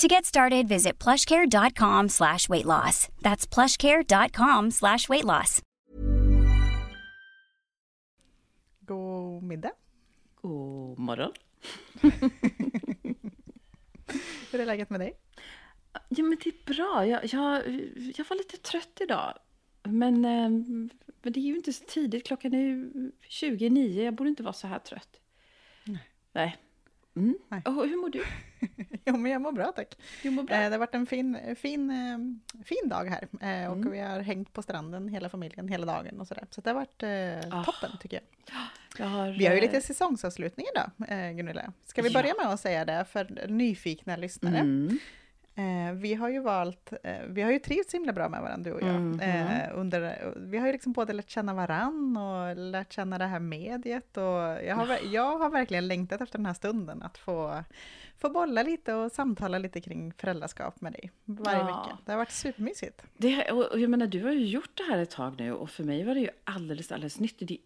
To get started, visit plushcare.com/weight loss. That's plushcare.com/weight loss. God middag. God morgon. Hur är läget med dig? Ja, men det är bra. Jag var lite trött idag. Men det är ju inte så tidigt. Klockan är ju 29. Jag borde inte vara så här trött. Nej. Mm. Och hur mår du? Jo, men jag mår bra, tack. Du mår bra. Det har varit en fin dag här. Och vi har hängt på stranden hela familjen hela dagen och sådär. Så det har varit toppen, tycker jag. Vi har ju lite säsongsavslutning idag, Gunilla. Ska vi börja med att säga det för nyfikna lyssnare? Mm. Vi har ju vi har ju trivts himla bra med varandra, du och jag. Vi har ju liksom både lärt känna varann och lärt känna det här mediet. Och jag har verkligen längtat efter den här stunden att få bolla lite och samtala lite kring föräldraskap med dig varje vecka. Det har varit supermysigt. Och jag menar, du har ju gjort det här ett tag nu och för mig var det ju alldeles nytt. Det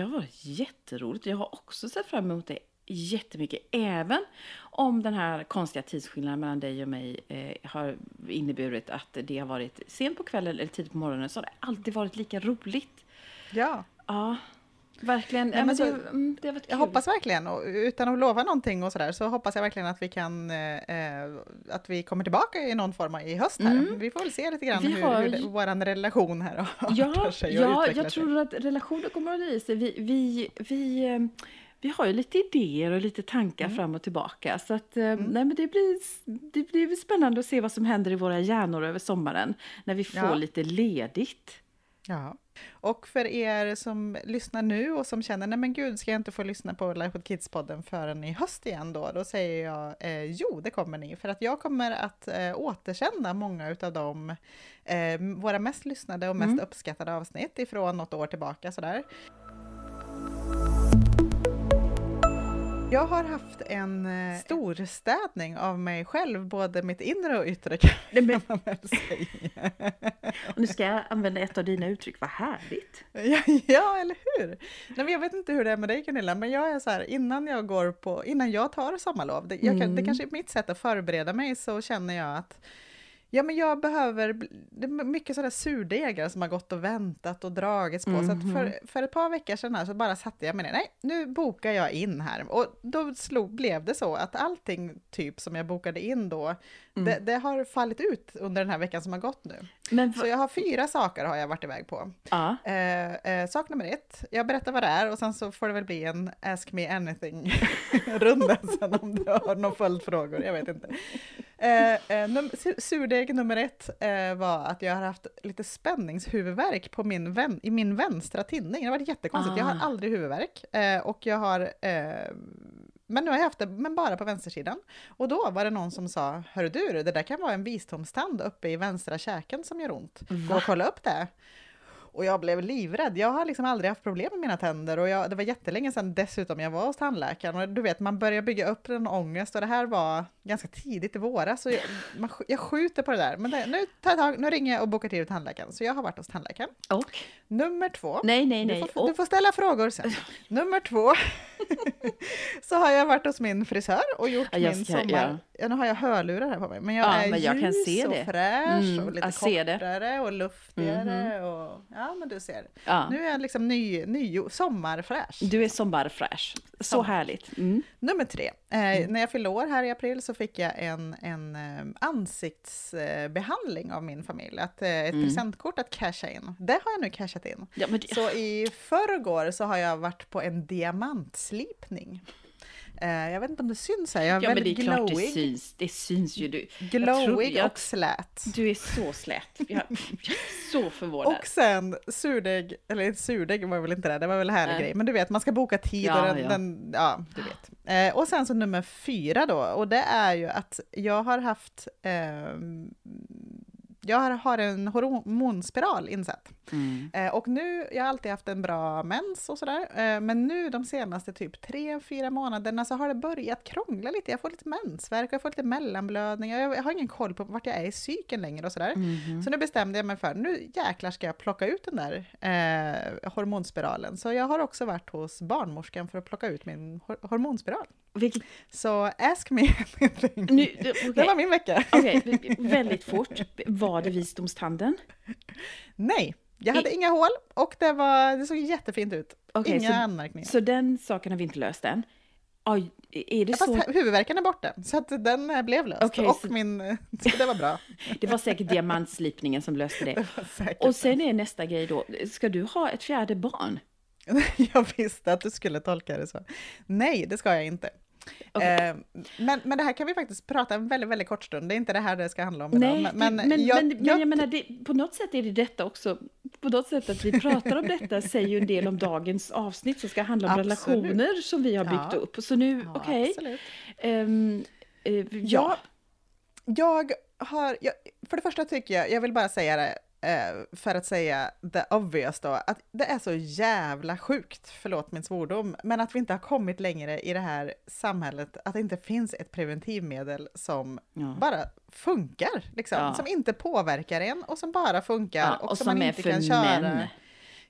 har varit jätteroligt. Jag har också sett fram emot det jättemycket, även om den här konstiga tidsskillnaden mellan dig och mig har inneburit att det har varit sent på kvällen eller tid på morgonen, så har det alltid varit lika roligt. Ja. Verkligen. Nej, men det har varit kul. Jag hoppas verkligen, och utan att lova någonting och sådär, så hoppas jag verkligen att vi kan att vi kommer tillbaka i någon form i höst här. Vi får väl se lite grann hur vår relation här artar sig och utvecklar sig. Jag tror att relationen kommer att ge sig. Vi har ju lite idéer och lite tankar fram och tillbaka. Så att, nej, men det blir spännande att se vad som händer i våra hjärnor över sommaren. När vi får lite ledigt. Ja. Och för er som lyssnar nu och som känner, nej men gud, ska jag inte få lyssna på Life with Kids-podden förrän i höst igen då? Då säger jag, jo, det kommer ni. För att jag kommer att återkänna många av de våra mest lyssnade och mest uppskattade avsnitt ifrån något år tillbaka sådär. Jag har haft en stor städning av mig själv, både mitt inre och yttre, kan man väl säga. Och nu ska jag använda ett av dina uttryck, vad härligt. Ja, eller hur? Nej, men jag vet inte hur det är med dig, Gunilla, men jag är så här, innan jag tar sommarlov, det kanske är mitt sätt att förbereda mig, så känner jag att jag behöver, det är mycket sådana surdegar som har gått och väntat och dragits på. Så att för ett par veckor sedan här så bara satte jag mig ner. Nej, nu bokar jag in här. Och då blev det så att allting typ som jag bokade in då, det har fallit ut under den här veckan som har gått nu. Så jag har 4 saker har jag varit iväg på. Sak nummer 1, jag berättar vad det är och sen så får det väl bli en ask me anything runda sen om du har någon följdfrågor, jag vet inte. Surdeg nummer 1 var att jag har haft lite spänningshuvudvärk på i min vänstra tinning. Det var jättekonstigt. Jag har aldrig huvudvärk och jag har men nu har jag haft det, men bara på vänstersidan. Och då var det någon som sa, hör du, det där kan vara en visdomstand uppe i vänstra käken som gör ont. Gå och kolla upp det. Och jag blev livrädd. Jag har liksom aldrig haft problem med mina tänder. Och det var jättelänge sedan dessutom jag var hos tandläkaren. Och du vet, man börjar bygga upp en ångest. Och det här var ganska tidigt i våras. Så jag skjuter på det där. Men nu ringer jag och bokar till tandläkaren. Så jag har varit hos tandläkaren. Och? Nummer 2. Nej. Du får ställa frågor sen. Nummer 2. Så har jag varit hos min frisör. Och gjort min sommar. Ja. Nu har jag hörlurar här på mig. Men jag är ljus och fräsch. Och lite kortare och luftigare. Och ja men du ser. Ja. Nu är jag liksom ny sommarfräsch. Du är sommarfräsch. Så härligt. Mm. Nummer 3. När jag fyllde år här i april så fick jag en ansiktsbehandling av min familj. Ett presentkort att casha in. Det har jag nu cashat in. Ja, men det... Så i förrgår så har jag varit på en diamantslipning. Jag vet inte om det syns här. Jag är väldigt glowig. Ja, men det är klart det syns ju. Du. Glowig och slät. Du är så slät. Jag är så förvånad. Och sen surdeg, eller surdeg var väl inte det. Det var väl en härlig grej. Men du vet, man ska boka tid. Ja, du vet. Och sen så nummer 4 då. Och det är ju att jag har haft... Jag har en hormonspiral insatt. Mm. Och nu, jag har alltid haft en bra mens och sådär. Men nu de senaste typ 3-4 månaderna så har det börjat krångla lite. Jag får lite mensvärk och jag får lite mellanblödningar. Jag har ingen koll på vart jag är i cykeln längre och sådär. Mm. Så nu bestämde jag mig för, nu jäklar ska jag plocka ut den där hormonspiralen. Så jag har också varit hos barnmorskan för att plocka ut min hormonspiral. Vilket... Så ask me anything. Okay. Det var min vecka. Okej, väldigt fort. Var det visdomstanden? Nej, jag hade inga hål och det såg jättefint ut. Okay, inga anmärkningar. Så den saken har vi inte löst än. Aj, är det så... Fast huvudvärken är borta, så att den blev löst. Okay, och så det var bra. Det var säkert diamantslipningen som löste det. Och sen är nästa grej då, ska du ha ett 4:e barn? Jag visste att du skulle tolka det så. Nej, det ska jag inte. Okay. Men det här kan vi faktiskt prata en väldigt, väldigt kort stund. Det är inte det här det ska handla om idag. Nej, men jag menar, det, på något sätt är det detta också. På något sätt att vi pratar om detta säger ju en del om dagens avsnitt som ska handla om relationer som vi har byggt upp. Så nu, okej. Jag för det första tycker jag vill bara säga det. För att säga the obvious då, att det är så jävla sjukt, förlåt min svordom, men att vi inte har kommit längre i det här samhället, att det inte finns ett preventivmedel som bara funkar liksom, som inte påverkar en och som bara funkar och som man inte kan köra. Män.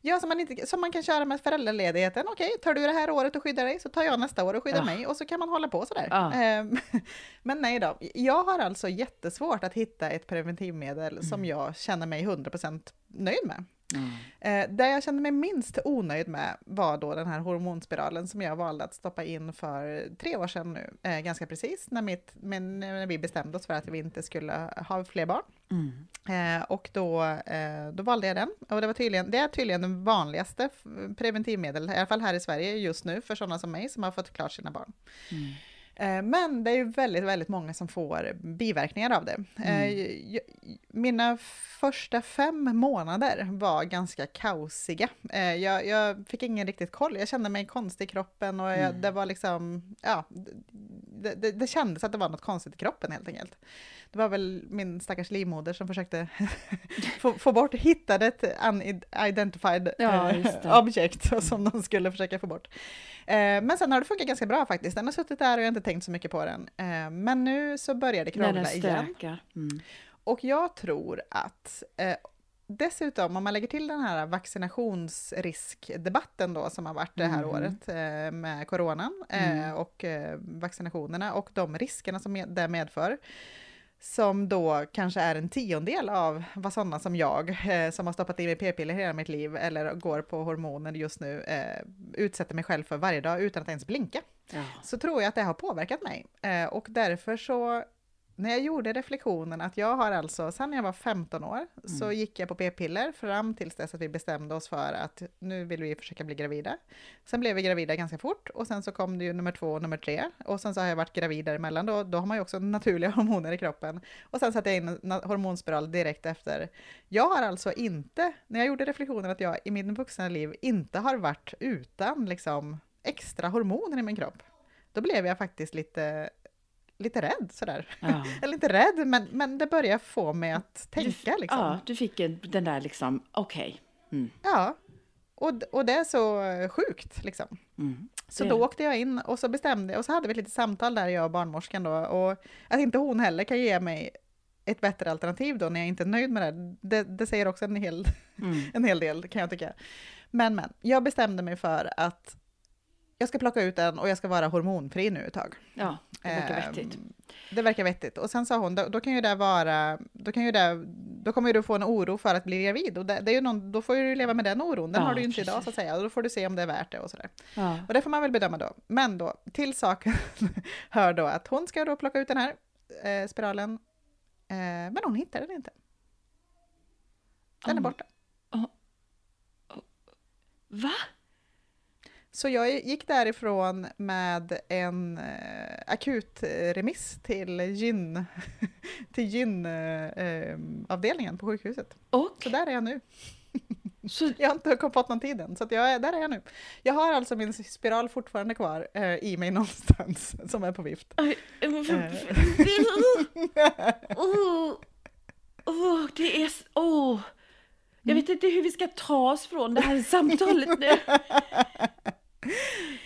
Ja, som man kan köra med föräldraledigheten. Okej, tar du det här året och skyddar dig så tar jag nästa år och skyddar mig. Och så kan man hålla på sådär. Men nej då. Jag har alltså jättesvårt att hitta ett preventivmedel som jag känner mig 100% nöjd med. Det jag kände mig minst onöjd med var då den här hormonspiralen som jag valde att stoppa in för 3 år sedan nu. Ganska precis när vi bestämde oss för att vi inte skulle ha fler barn. Och då valde jag den. Och det är tydligen den vanligaste preventivmedel, i alla fall här i Sverige just nu, för sådana som mig som har fått klart sina barn. Men det är ju väldigt, väldigt många som får biverkningar av det. Mina första 5 månader var ganska kaosiga. Jag fick ingen riktigt koll. Jag kände mig konstig i kroppen och det var liksom, det kändes att det var något konstigt i kroppen helt enkelt. Det var väl min stackars livmoder som försökte få bort, hittade ett unidentified object som de skulle försöka få bort. Men sen har det funkat ganska bra faktiskt. Den har suttit där och jag har inte tänkt så mycket på den. Men nu så börjar det krångla igen. Och jag tror att dessutom om man lägger till den här vaccinationsriskdebatten då som har varit det här året med coronan och vaccinationerna och de riskerna som det medför, som då kanske är en 10:e av vad sådana som jag som har stoppat in mig p-piller hela mitt liv eller går på hormoner just nu utsätter mig själv för varje dag utan att ens blinka. Så tror jag att det har påverkat mig. Och därför så när jag gjorde reflektionen att jag har alltså, sedan jag var 15 år så gick jag på p-piller fram tills dess att vi bestämde oss för att nu vill vi försöka bli gravida. Sen blev vi gravida ganska fort och sen så kom det ju nummer 2 och nummer 3. Och sen så har jag varit gravid däremellan då har man ju också naturliga hormoner i kroppen. Och sen satte jag in en hormonspiral direkt efter. Jag har alltså inte, när jag gjorde reflektionen att jag i min vuxna liv inte har varit utan liksom extra hormoner i min kropp. Då blev jag faktiskt lite rädd sådär. Ja. Eller inte rädd, men det börjar få mig att tänka liksom. Ja, du fick den där liksom, okej. Ja, och det är så sjukt liksom. Så då åkte jag in och så bestämde, och så hade vi lite samtal där jag och barnmorskan då, och att inte hon heller kan ge mig ett bättre alternativ då när jag inte är nöjd med det. Det säger också en hel del kan jag tycka. Men jag bestämde mig för att jag ska plocka ut den och jag ska vara hormonfri nu ett tag. Ja, det verkar vettigt. Det verkar vettigt. Och sen sa hon, då kan ju det vara, då kommer ju du få en oro för att bli gravid. Och det är ju någon, då får du leva med den oron. Den har du ju inte idag så att säga. Och då får du se om det är värt det och sådär. Ja. Och det får man väl bedöma då. Men då, till saken hör då att hon ska då plocka ut den här spiralen. Men hon hittar den inte. Den är borta. Va? Så jag gick därifrån med en akutremiss till gynavdelningen på sjukhuset. Och? Så där är jag nu. Så... Jag har inte fått någon tid än, så att där är jag nu. Jag har alltså min spiral fortfarande kvar i mig någonstans som är på vift. Det är... Jag vet inte hur vi ska ta oss från det här samtalet nu.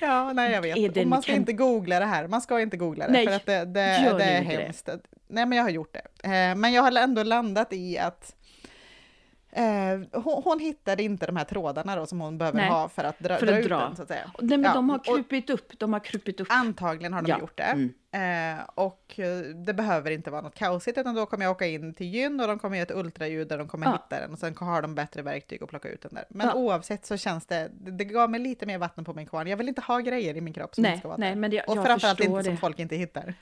Ja, nej jag vet. Och man ska inte googla det här. Man ska inte googla det. Nej, för att det är hemskt. Det. Nej, men jag har gjort det. Men jag har ändå landat i att hon hittade inte de här trådarna då, som hon behöver ha för att dra ut den. Så att säga. Nej, men de har krupit upp. Antagligen har de gjort det. Mm. Och det behöver inte vara något kaosigt, utan då kommer jag åka in till gyn och de kommer göra ett ultraljud där de kommer hitta den. Och sen har de bättre verktyg att plocka ut den där. Men oavsett så känns det gav mig lite mer vatten på min kvarn. Jag vill inte ha grejer i min kropp som inte ska vara där. Men och framförallt inte som folk inte hittar.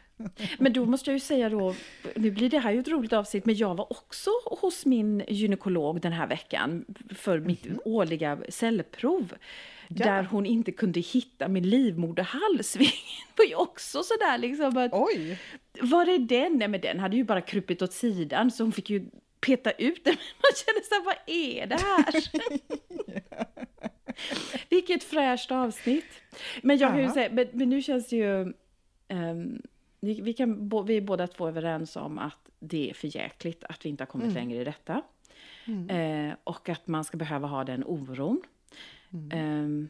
Men då måste jag ju säga då, nu blir det här ju ett roligt avsnitt, men jag var också hos min gynekolog den här veckan för mitt årliga cellprov. Ja. Där hon inte kunde hitta min livmoderhals. Det var ju också sådär liksom. Att, oj! Var är den? Nej, men den hade ju bara krupit åt sidan så hon fick ju peta ut den. Man känner såhär, vad är det här? Vilket fräscht avsnitt. Men jag kan ju säga, men nu känns det ju... Vi är båda två överens om att det är för jäkligt att vi inte har kommit längre i detta. Mm. Och att man ska behöva ha den oron. Mm.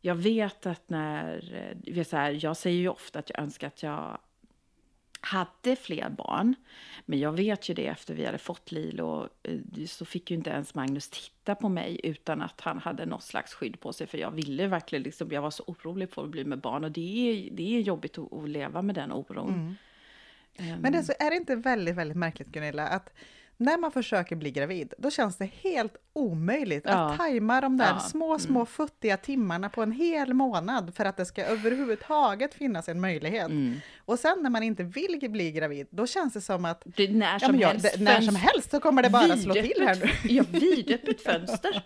Jag vet att jag säger ju ofta att jag önskar att jag hade fler barn. Men jag vet ju det, efter vi hade fått Lilo så fick ju inte ens Magnus titta på mig utan att han hade något slags skydd på sig. För jag ville verkligen liksom, jag var så orolig för att bli med barn. Och det är jobbigt att leva med den oron. Mm. Men det, så är det inte väldigt, väldigt märkligt, Gunilla, att när man försöker bli gravid, då känns det helt omöjligt att tajma de där små futtiga timmarna på en hel månad för att det ska överhuvudtaget finnas en möjlighet. Mm. Och sen när man inte vill bli gravid, då känns det som att det när som helst så kommer det bara slå till här nu. Ja, vidöppet fönster.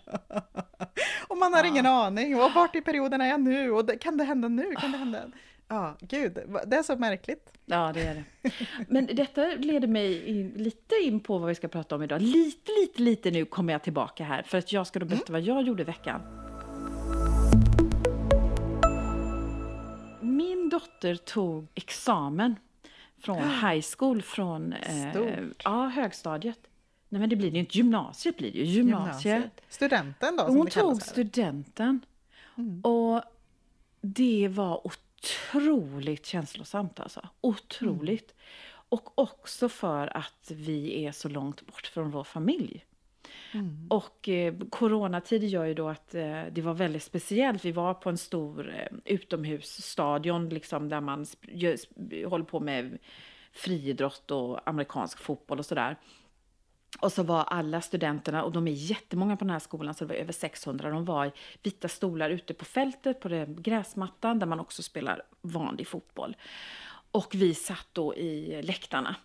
Och man har ingen aning. Och vart i perioden är jag nu? Och kan det hända nu? Kan det hända? Ja, gud. Det är så märkligt. Ja, det är det. Men detta leder mig lite in på vad vi ska prata om idag. Lite nu kommer jag tillbaka här. För att jag ska då berätta vad jag gjorde i veckan. Min dotter tog examen från high school. Från högstadiet. Nej, men det blir ju inte gymnasiet. Gymnasiet. Studenten då? Hon tog studenten. Mm. Och det var otroligt känslosamt alltså. Otroligt. Mm. Och också för att vi är så långt bort från vår familj. Mm. Och coronatider gör ju då att det var väldigt speciellt. Vi var på en stor utomhusstadion liksom, där man håller på med friidrott och amerikansk fotboll och sådär. Och så var alla studenterna, och de är jättemånga på den här skolan, så det var över 600. De var i vita stolar ute på fältet, på gräsmattan, där man också spelar vanlig fotboll. Och vi satt då i läktarna.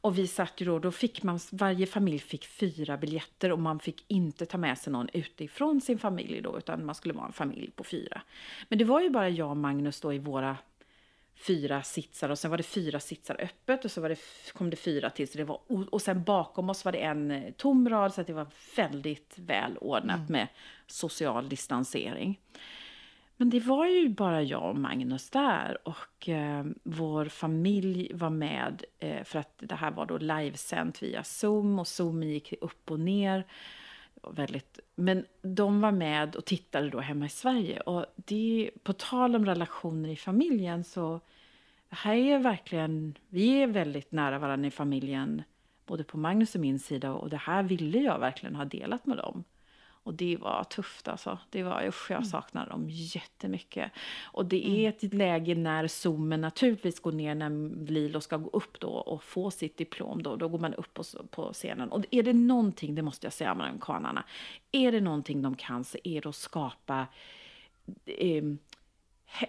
Och vi satt ju då fick man, varje familj fick 4 biljetter, och man fick inte ta med sig någon utifrån sin familj då, utan man skulle vara en familj på 4. Men det var ju bara jag och Magnus då i våra 4 sitsar, och sen var det 4 sitsar öppet, och så kom det 4 till, så det var, och sen bakom oss var det en tom rad, så att det var väldigt välordnat med social distansering. Men det var ju bara jag och Magnus där, och vår familj var med för att det här var då livesänt via Zoom, och Zoom gick upp och ner väldigt, men de var med och tittade då hemma i Sverige. Och det, på tal om relationer i familjen, så här är verkligen, vi är väldigt nära varandra i familjen, både på Magnus och min sida, och det här ville jag verkligen ha delat med dem. Och det var tufft alltså. Det var, usch, jag saknar dem jättemycket. Och det är ett läge när zoomen naturligtvis går ner när Lilo ska gå upp då och få sitt diplom då. Då går man upp på scenen. Och är det någonting, det måste jag säga med amerikanarna, är det någonting de kan så är det att skapa,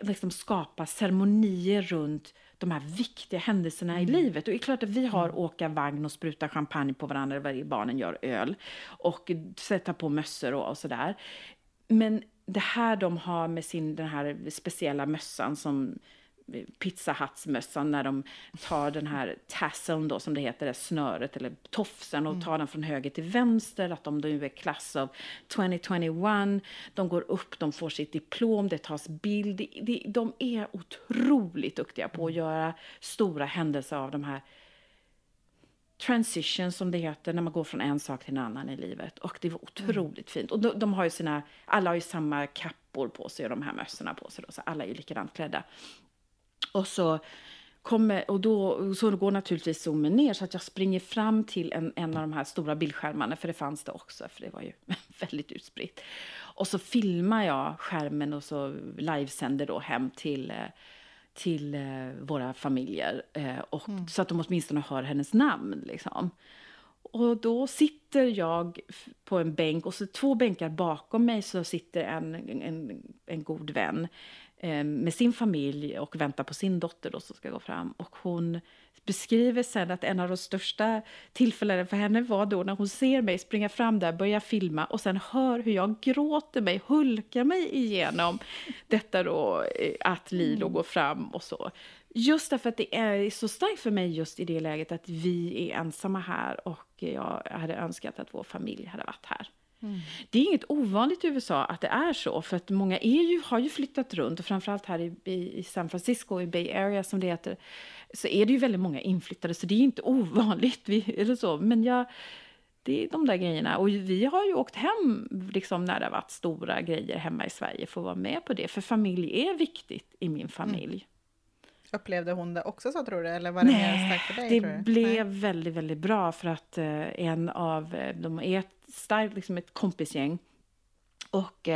liksom skapa ceremonier runt de här viktiga händelserna i livet. Och det är klart att vi har åka vagn och spruta champagne på varandra där barnen gör öl. Och sätta på mössor och sådär. Men det här de har med den här speciella mössan som Pizza Hut-mössan när de tar den här tasseln då som det heter, det snöret eller tofsen och tar den från höger till vänster, att de nu är klass av 2021, de går upp, de får sitt diplom, det tas bild, de är otroligt duktiga på att göra stora händelser av de här transition som det heter när man går från en sak till en annan i livet. Och det var otroligt fint. Och de har ju alla har ju samma kappor på sig och de här mössorna på sig då, så alla är ju likadant klädda. Och så så går naturligtvis zoomen ner så att jag springer fram till en av de här stora bildskärmarna, för det fanns det också, för det var ju väldigt utspritt. Och så filmar jag skärmen och så livesänder då hem till våra familjer och så att de åtminstone hör hennes namn liksom. Och då sitter jag på en bänk och så två bänkar bakom mig så sitter en god vän med sin familj och väntar på sin dotter då som ska gå fram. Och hon beskriver sen att en av de största tillfällena för henne var då när hon ser mig springa fram där, börja filma och sen hör hur jag gråter mig, hulkar mig igenom detta då att Lilo går fram och så. Just därför att det är så starkt för mig just i det läget att vi är ensamma här och jag hade önskat att vår familj hade varit här. Mm. Det är inget ovanligt i USA att det är så, för att många har ju flyttat runt och framförallt här i San Francisco, i Bay Area som det heter, så är det ju väldigt många inflyttade, så det är inte ovanligt eller så, men det är de där grejerna, och vi har ju åkt hem liksom när det har varit stora grejer hemma i Sverige för att vara med på det, för familj är viktigt i min familj. Upplevde hon det också så, tror du? Eller var det mer starkt för dig? Det blev väldigt, väldigt bra, för att en av de är starkt liksom ett kompisgäng, och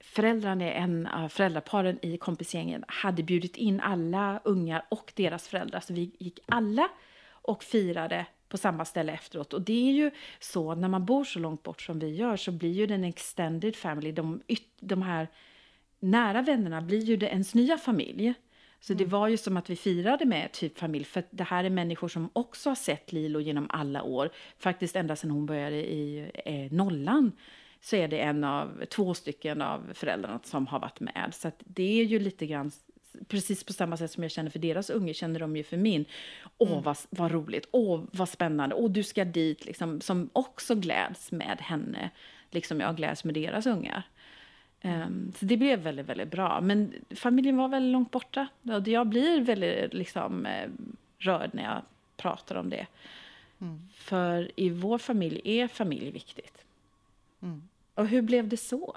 föräldrarna, en av föräldraparen i kompisgängen hade bjudit in alla ungar och deras föräldrar, så vi gick alla och firade på samma ställe efteråt. Och det är ju så, när man bor så långt bort som vi gör så blir ju den extended family, de här nära vännerna blir ju ens nya familj. Så det var ju som att vi firade med typ familj, för det här är människor som också har sett Lilo genom alla år. Faktiskt ända sedan hon började i nollan så är det två stycken av föräldrarna som har varit med. Så att det är ju lite grann precis på samma sätt som jag känner för deras unge, känner de ju för min. Vad roligt, vad spännande, du ska dit liksom, som också gläds med henne, liksom jag gläds med deras ungar. Så det blev väldigt, väldigt bra. Men familjen var väldigt långt borta. Jag blir väldigt liksom rörd när jag pratar om det. För i vår familj är familj viktigt. Och hur blev det så?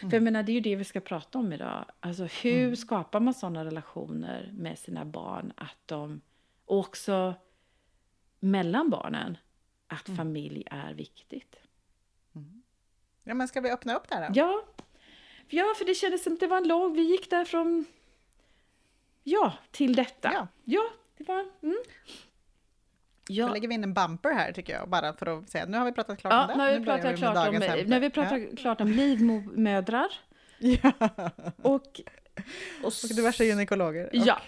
För jag menar, det är ju det vi ska prata om idag. Alltså hur skapar man sådana relationer med sina barn att och också mellan barnen, att familj är viktigt. Ja, men ska vi öppna upp där då? Ja, för det kändes som att det var en lång. Vi gick där från till detta. Ja, det var... Så lägger vi in en bumper här tycker jag, bara för att säga, nu har vi pratat klart om det. Nu har vi pratat klart om livmödrar. Och diverse gynekologer. Ja.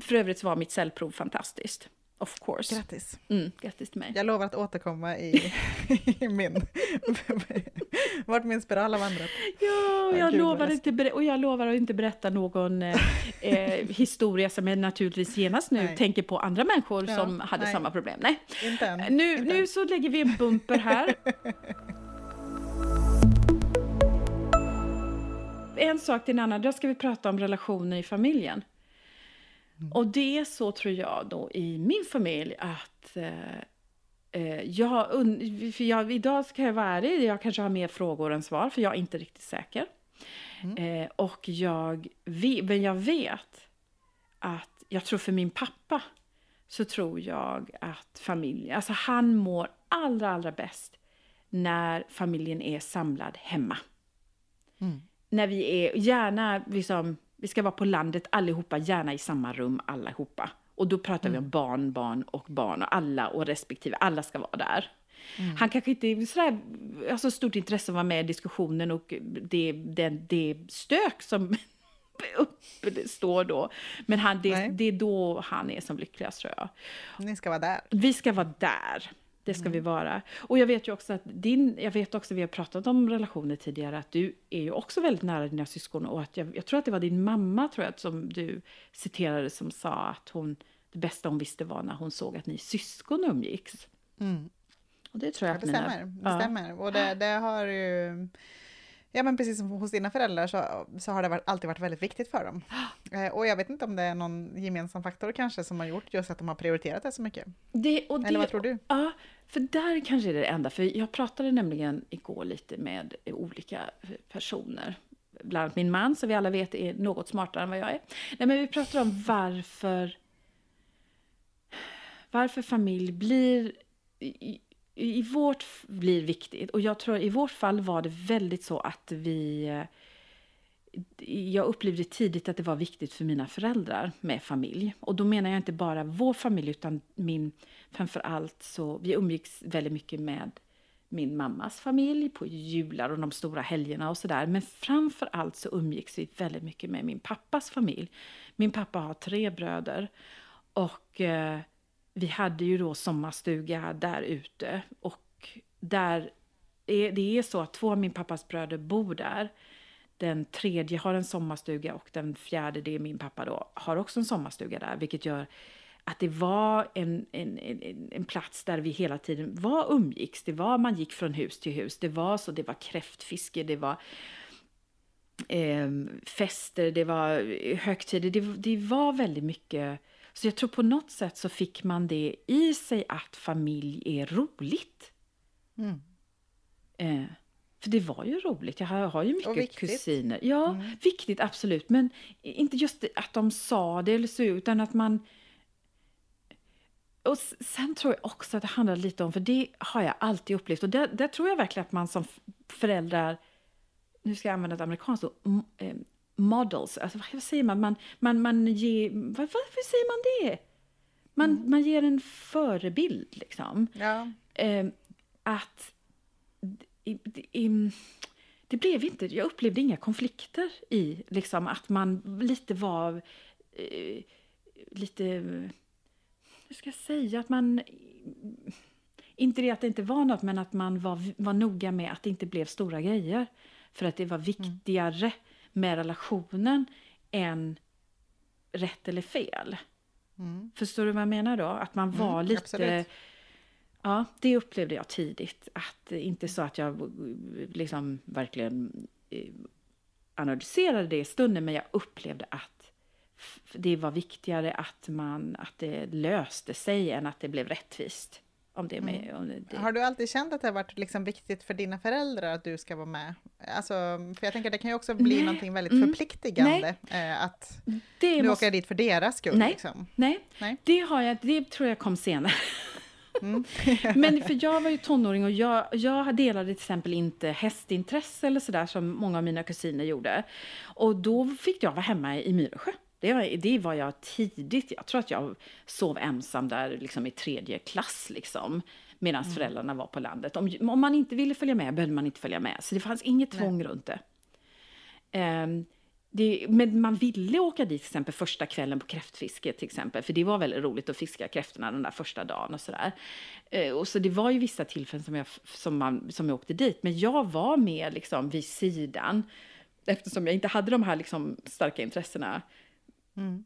För övrigt var mitt cellprov fantastiskt. Of course. Grattis. Grattis till mig. Jag lovar att återkomma i min... vart min spiral har vandrat. Jag lovar att inte berätta någon historia som jag naturligtvis genast nu tänker på andra människor som hade samma problem. Nej, inte än. Nu så lägger vi en bumper här. En sak till en annan. Då ska vi prata om relationer i familjen. Och det är så, tror jag då, i min familj att idag ska jag vara ärlig, jag kanske har mer frågor än svar, för jag är inte riktigt säker. Men jag vet att jag tror för min pappa så tror jag att familj, alltså han mår allra, allra bäst när familjen är samlad hemma. Mm. När vi är, gärna liksom, vi ska vara på landet allihopa, gärna i samma rum allihopa. Och då pratar vi om barn och alla och respektive, alla ska vara där. Mm. Han kanske inte sådär, alltså stort intresse att vara med i diskussionen och det stök som uppstår då. Men det är då han är som lyckligast, tror jag. Ni ska vara där. Vi ska vara där. Det ska vi vara. Och jag vet ju också att vi har pratat om relationer tidigare, att du är ju också väldigt nära dina syskon, och att jag tror att det var din mamma, tror jag, som du citerade, som sa att det bästa hon visste var när hon såg att ni syskon umgicks. Mm. Och det tror jag att det stämmer. Och det har ju... Ja, men precis som hos dina föräldrar så har det alltid varit väldigt viktigt för dem. Och jag vet inte om det är någon gemensam faktor kanske som har gjort just att de har prioriterat det så mycket. Eller vad tror du? Ja, för där kanske är det enda. För jag pratade nämligen igår lite med olika personer. Bland annat min man, som vi alla vet är något smartare än vad jag är. Nej, men vi pratade om varför familj blir... I vårt blir viktigt, och jag tror i vårt fall var det väldigt så att jag upplevde tidigt att det var viktigt för mina föräldrar med familj, och då menar jag inte bara vår familj utan framförallt så vi umgicks väldigt mycket med min mammas familj på jular och de stora helgerna och sådär, men framförallt så umgicks vi väldigt mycket med min pappas familj. Min pappa har 3 bröder, och vi hade ju då sommarstuga där ute, och det är så att 2 av min pappas bröder bor där. Den 3:e har en sommarstuga, och den 4:e, det är min pappa då, har också en sommarstuga där. Vilket gör att det var en plats där vi hela tiden var umgicks. Man gick från hus till hus. Det var kräftfiske, det var... fester, det var högtider. Det var väldigt mycket... Så jag tror på något sätt så fick man det i sig att familj är roligt. Mm. För det var ju roligt. Jag har ju mycket kusiner. Ja, viktigt, absolut. Men inte just att de sa det eller så, utan att man... Och sen tror jag också att det handlar lite om, för det har jag alltid upplevt. Och där tror jag verkligen att man som föräldrar, nu ska jag använda ett amerikanskt ord, models, alltså vad säger man ger, varför säger man det? Man ger en förebild liksom. Ja. Att det blev inte, jag upplevde inga konflikter i liksom att man lite var lite, hur ska jag säga, att man inte det att det inte var något, men att man var noga med att det inte blev stora grejer, för att det var viktigare med relationen än rätt eller fel. Mm. Förstår du vad jag menar då? Att man var lite... Absolut. Ja, det upplevde jag tidigt. Att inte så att jag liksom verkligen analyserade det i stunden, men jag upplevde att det var viktigare att det löste sig än att det blev rättvist. Om det. Har du alltid känt att det har varit liksom viktigt för dina föräldrar att du ska vara med? Alltså, för jag tänker att det kan ju också bli någonting väldigt förpliktigande. Att du åker dit för deras skull. Nej, liksom. Nej. Det tror jag kom senare. Mm. Men för jag var ju tonåring, och jag delade till exempel inte hästintresse eller sådär som många av mina kusiner gjorde. Och då fick jag vara hemma i Myresjö. Det var jag tidigt. Jag tror att jag sov ensam där liksom i 3:e klass liksom, medan föräldrarna var på landet. Om man inte ville följa med behövde man inte följa med. Så det fanns inget tvång runt det. Men man ville åka dit till exempel första kvällen på kräftfiske till exempel. För det var väldigt roligt att fiska kräftorna den där första dagen och sådär. Och så det var ju vissa tillfällen som jag åkte dit. Men jag var med liksom vid sidan, eftersom jag inte hade de här liksom starka intressena. Mm.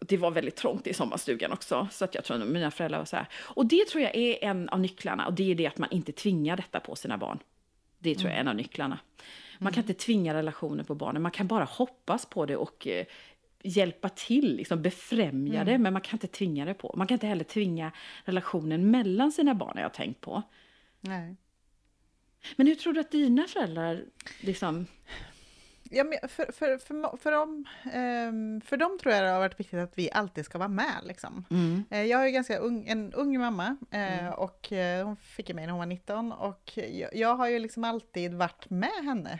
Det var väldigt trångt i sommarstugan också, så att jag tror att mina föräldrar var så här. Och det tror jag är en av nycklarna, och det är det att man inte tvingar detta på sina barn. Det tror jag är en av nycklarna. Man kan inte tvinga relationer på barnen, man kan bara hoppas på det och hjälpa till, liksom befrämja det, men man kan inte tvinga det på. Man kan inte heller tvinga relationen mellan sina barn, har jag tänkt på. Nej. Men hur tror du att dina föräldrar liksom... Ja, för dem tror jag det har varit viktigt att vi alltid ska vara med. Liksom. Mm. Jag har ju ganska en ung mamma och hon fick mig när hon var 19 och jag har ju liksom alltid varit med henne.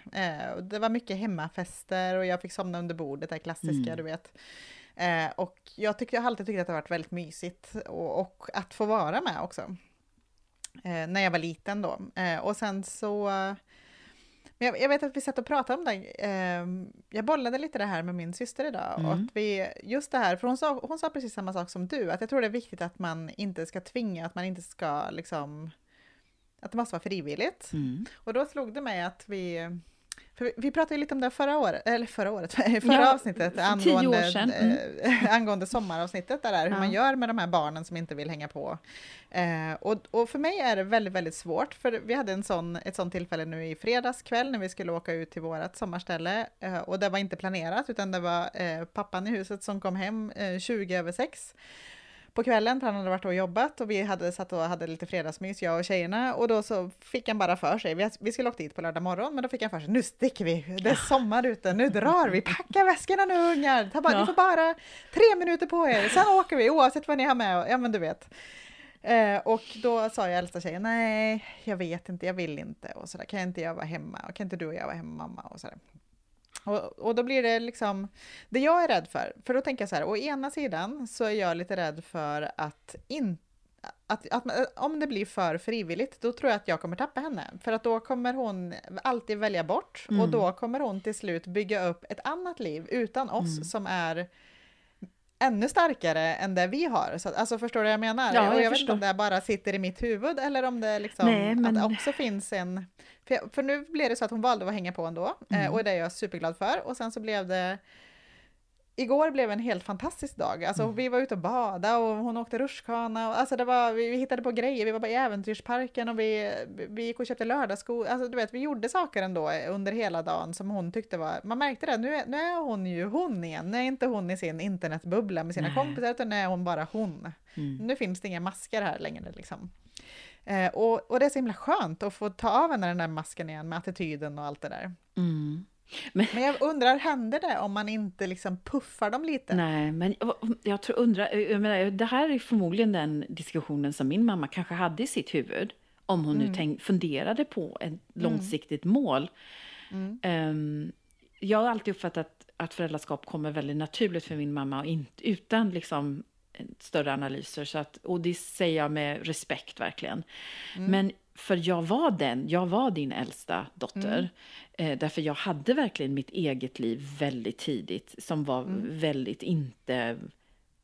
Det var mycket hemmafester och jag fick somna under bordet, det här klassiska, du vet. Och jag har alltid tyckt att det har varit väldigt mysigt och att få vara med också. När jag var liten då. Och sen så... Men jag vet att vi satt och pratade om det. Jag bollade lite det här med min syster idag. Och att vi, just det här, för hon sa precis samma sak som du. Att jag tror det är viktigt att man inte ska tvinga, att man inte ska liksom... Att det måste vara frivilligt. Mm. Och då slog det mig att vi... För vi pratade ju lite om det förra avsnittet. För 10 år sedan. Angående sommaravsnittet där, hur man gör med de här barnen som inte vill hänga på. Och för mig är det väldigt, väldigt svårt. För vi hade ett sånt tillfälle nu i fredagskväll när vi skulle åka ut till vårat sommarställe. Och det var inte planerat utan det var pappan i huset som kom hem 20 över 6. På kvällen, för han hade varit och jobbat och vi hade satt och hade lite fredagsmys, jag och tjejerna. Och då så fick han bara för sig, vi skulle åka dit på lördag morgon, men då fick han för sig, nu sticker vi, det är sommar ute, nu drar vi, packa väskorna nu ungar, ni får bara 3 minuter på er, sen åker vi oavsett vad ni har med, ja men du vet. Och då sa jag äldsta tjejen, nej jag vet inte, jag vill inte och sådär, kan inte jag vara hemma och kan inte du och jag vara hemma mamma och sådär. Och då blir det liksom, det jag är rädd för då tänker jag så här, å ena sidan så är jag lite rädd för att om det blir för frivilligt, då tror jag att jag kommer tappa henne. För att då kommer hon alltid välja bort och då kommer hon till slut bygga upp ett annat liv utan oss som är ännu starkare än det vi har. Så, alltså förstår du vad jag menar? Ja, jag vet inte om det bara sitter i mitt huvud eller om det liksom, nej, men... att det också finns en... För nu blev det så att hon valde att hänga på ändå. Och det är jag superglad för. Och sen så blev det... Igår blev en helt fantastisk dag. Alltså vi var ute och badade och hon åkte rutschkana. Alltså det var... Vi hittade på grejer. Vi var bara i äventyrsparken och vi gick och köpte lördagsskor. Alltså du vet, vi gjorde saker ändå under hela dagen som hon tyckte var... Man märkte det. Nu är hon ju hon igen. Nu är inte hon i sin internetbubbla med sina kompisar utan nu är hon bara hon. Mm. Nu finns det inga masker här längre liksom. Och det är så himla skönt att få ta av henne den där masken igen med attityden och allt det där. Mm. Men jag undrar, händer det om man inte liksom puffar dem lite? Nej, men jag menar, det här är förmodligen den diskussionen som min mamma kanske hade i sitt huvud. Om hon nu funderade på ett långsiktigt mål. Mm. Jag har alltid uppfattat att föräldraskap kommer väldigt naturligt för min mamma och inte utan liksom... större analyser så att, och det säger jag med respekt verkligen men för jag var din äldsta dotter därför jag hade verkligen mitt eget liv väldigt tidigt som var väldigt inte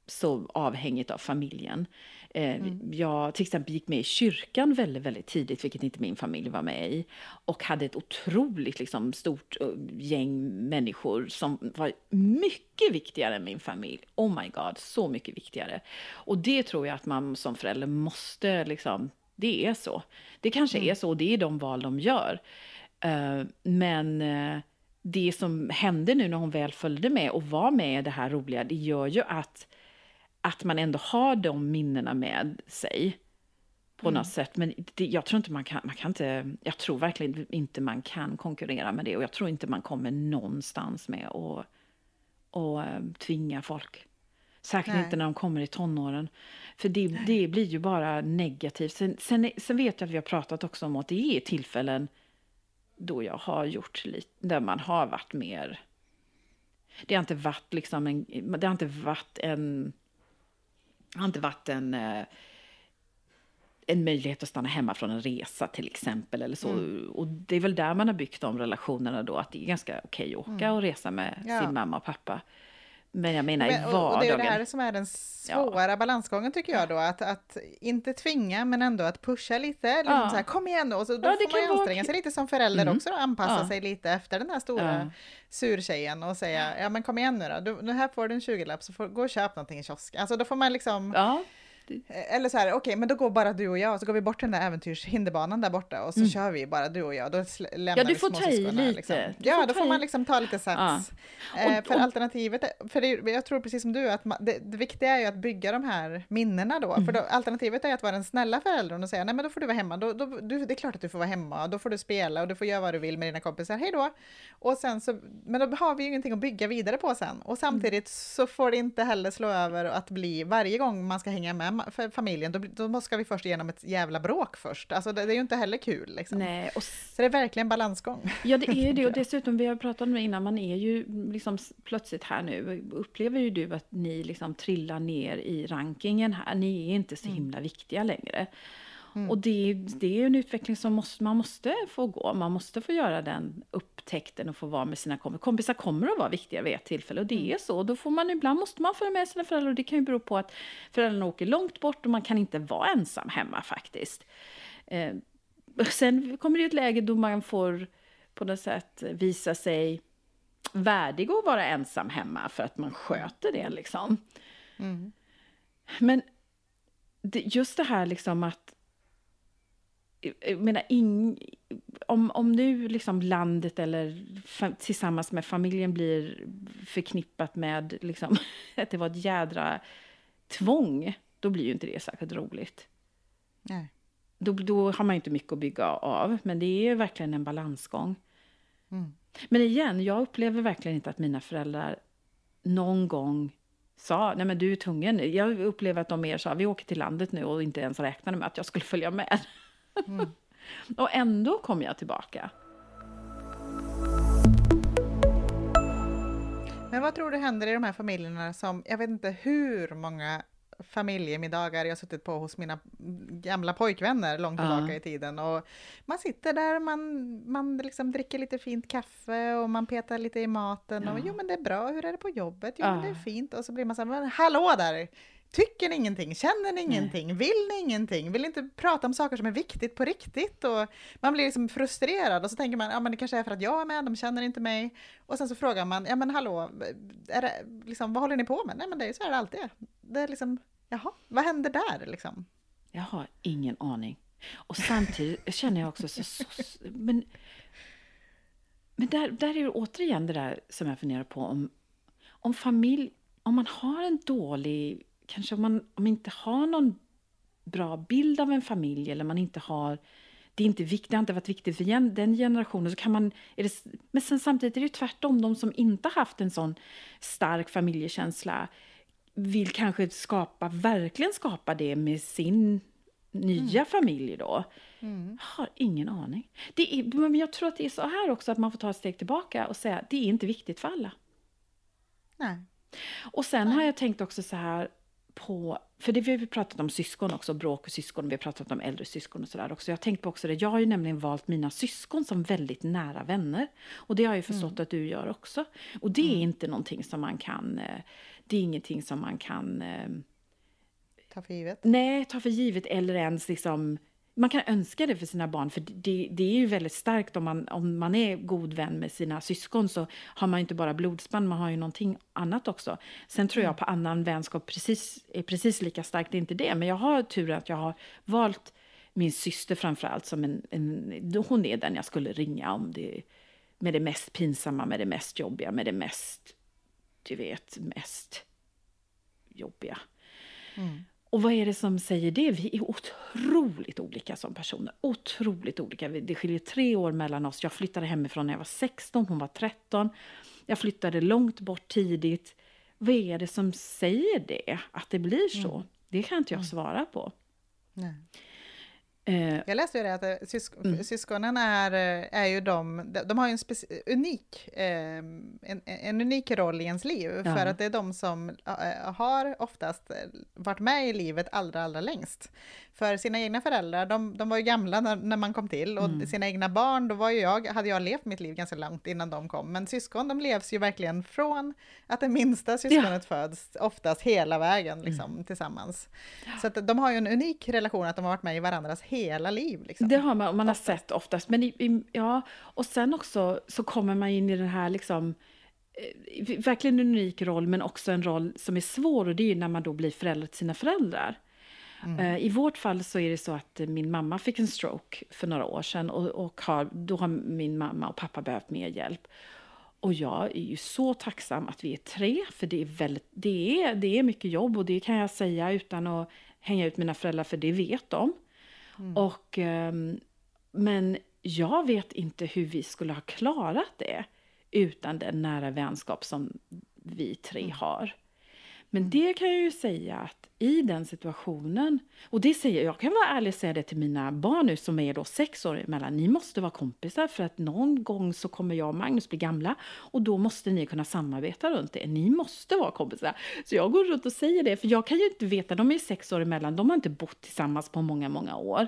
så avhängigt av familjen jag till exempel gick med i kyrkan väldigt, väldigt tidigt vilket inte min familj var med i och hade ett otroligt liksom, stort gäng människor som var mycket viktigare än min familj, oh my god, så mycket viktigare och det tror jag att man som förälder måste liksom, det är så det kanske är så, det är de val de gör men det som hände nu när hon väl följde med och var med i det här roliga, det gör ju att man ändå har de minnena med sig på något sätt. Men det, jag tror inte man kan konkurrera med det. Och jag tror inte man kommer någonstans med att tvinga folk. Säkert inte när de kommer i tonåren. För det blir ju bara negativt. Sen vet jag att vi har pratat också om att det är tillfällen då jag har gjort lite, där man har varit mer... Det har inte varit liksom en... Det har inte varit en... har inte varit en möjlighet att stanna hemma från en resa till exempel. Eller så. Mm. Och det är väl där man har byggt de relationerna då. Att det är ganska okej att åka och resa med sin mamma och pappa. Men jag menar i vardagen. Och det är det här som är den svåra balansgången tycker jag då. Att inte tvinga men ändå att pusha lite. Liksom så här, kom igen då. Och så, då får man anstränga sig lite som förälder också. Då, anpassa sig lite efter den här stora surtjejen. Och säga, ja men kom igen nu då. Nu här får du en 20-lapp så gå och köp någonting i kiosk. Alltså då får man liksom... Ja. Eller så här, okej, men då går bara du och jag, så går vi bort den där äventyrshinderbanan där borta och så kör vi bara du och jag. Då lämnar vi småsyskorna. Liksom. Ja, då får man liksom ta lite sats. Ja. För alternativet, för det, jag tror precis som du, att det viktiga är ju att bygga de här minnena då. För då, alternativet är att vara den snälla föräldern och säga, nej men då får du vara hemma. Det är klart att du får vara hemma, då får du spela och du får göra vad du vill med dina kompisar. Hej då! Och sen så, men då har vi ju ingenting att bygga vidare på sen. Och samtidigt så får det inte heller slå över att bli, varje gång man ska hänga med för familjen, då ska vi först igenom ett jävla bråk först. Alltså det är ju inte heller kul liksom. Nej, och så det är verkligen balansgång. Ja, det är ju det. Och dessutom, vi har pratat om det innan, man är ju liksom plötsligt här nu, upplever ju du att ni liksom trillar ner i rankingen här. Ni är inte så himla viktiga längre. Mm. Och det är en utveckling som man måste få gå. Man måste få göra den upptäckten och få vara med sina kompisar. Kompisar kommer att vara viktiga vid ett tillfälle. Och det är så. Då får man, ibland måste man följa med sina föräldrar. Och det kan ju bero på att föräldrarna åker långt bort. Och man kan inte vara ensam hemma faktiskt. Sen kommer det ett läge då man får på något sätt visa sig värdig att vara ensam hemma. För att man sköter det liksom. Mm. Men just det här liksom att, jag menar, om nu liksom landet eller tillsammans med familjen blir förknippat med liksom, att det var ett jädra tvång, då blir ju inte det särskilt roligt. Nej. Då har man ju inte mycket att bygga av, men det är ju verkligen en balansgång. Mm. Men igen, jag upplever verkligen inte att mina föräldrar någon gång sa, nej men du är tvungen. Jag upplever att de mer sa, vi åker till landet nu, och inte ens räknade med att jag skulle följa med. Mm. Och ändå kom jag tillbaka. Men vad tror du händer i de här familjerna som, jag vet inte hur många familjemiddagar jag har suttit på hos mina gamla pojkvänner långt tillbaka i tiden, och man sitter där, man liksom dricker lite fint kaffe och man petar lite i maten och jo men det är bra, hur är det på jobbet? Jo men det är fint, och så blir man så här, hallå där! Tycker ni ingenting? Känner ni ingenting? Nej. Vill ni ingenting? Vill inte prata om saker som är viktigt på riktigt? Och man blir liksom frustrerad och så tänker man, ja men det kanske är för att jag är med, de känner inte mig. Och sen så frågar man, ja men hallå, är det, liksom, vad håller ni på med? Nej men det är så här det alltid är. Det är liksom, jaha, vad händer där liksom? Jag har ingen aning. Och samtidigt känner jag också men där är ju återigen det där som jag funderar på, om familj, om man har en dålig, kanske om man inte har någon bra bild av en familj, eller man inte har, det har inte varit viktigt för den generationen, så kan man, men sen samtidigt är det tvärtom, de som inte haft en sån stark familjekänsla vill kanske verkligen skapa det med sin nya familj då. Jag har ingen aning. Men jag tror att det är så här också, att man får ta ett steg tillbaka och säga, det är inte viktigt för alla. Nej. Och sen har jag tänkt också så här på, för det vi har pratat om syskon också, bråk och syskon, vi har pratat om äldre syskon och sådär också. Jag har tänkt på också det, jag har ju nämligen valt mina syskon som väldigt nära vänner, och det har jag ju förstått att du gör också, och det är inte någonting som man kan, det är ingenting som man kan ta för givet, eller ens liksom, man kan önska det för sina barn, för det är ju väldigt starkt, om man är god vän med sina syskon, så har man ju inte bara blodsband, man har ju någonting annat också. Sen tror jag på annan vänskap är precis lika starkt, det är inte det, men jag har tur att jag har valt min syster framförallt som hon är den jag skulle ringa om det, med det mest pinsamma, med det mest jobbiga, med det mest, du vet, mest jobbiga. Mm. Och vad är det som säger det? Vi är otroligt olika som personer. Otroligt olika. Det skiljer 3 år mellan oss. Jag flyttade hemifrån när jag var 16. Hon var 13. Jag flyttade långt bort tidigt. Vad är det som säger det? Att det blir så? Det kan inte jag svara på. Nej. Jag läste ju det att syskonen är ju de har ju en unik roll i ens liv, för att det är de som har oftast varit med i livet allra, allra längst. För sina egna föräldrar, de var ju gamla när man kom till, och sina egna barn, då var ju hade jag levt mitt liv ganska långt innan de kom. Men syskon, de levs ju verkligen från att det minsta syskonet föds, oftast hela vägen liksom, tillsammans. Så att de har ju en unik relation, att de har varit med i varandras hela liv. Liksom. Det har man har sett oftast. Men och sen också så kommer man in i den här liksom, verkligen en unik roll, men också en roll som är svår, och det är ju när man då blir förälder till sina föräldrar. Mm. I vårt fall så är det så att min mamma fick en stroke för några år sedan och då har min mamma och pappa behövt mer hjälp. Och jag är ju så tacksam att vi är tre, för det är väldigt, det är mycket jobb, och det kan jag säga utan att hänga ut mina föräldrar, för det vet de. Mm. Men jag vet inte hur vi skulle ha klarat det utan den nära vänskap som vi tre har. Men det kan jag ju säga att i den situationen, och det säger jag, kan vara ärlig och säga det till mina barn nu som är då 6 år emellan. Ni måste vara kompisar, för att någon gång så kommer jag och Magnus bli gamla och då måste ni kunna samarbeta runt det. Ni måste vara kompisar. Så jag går runt och säger det, för jag kan ju inte veta, de är 6 år emellan, de har inte bott tillsammans på många, många år.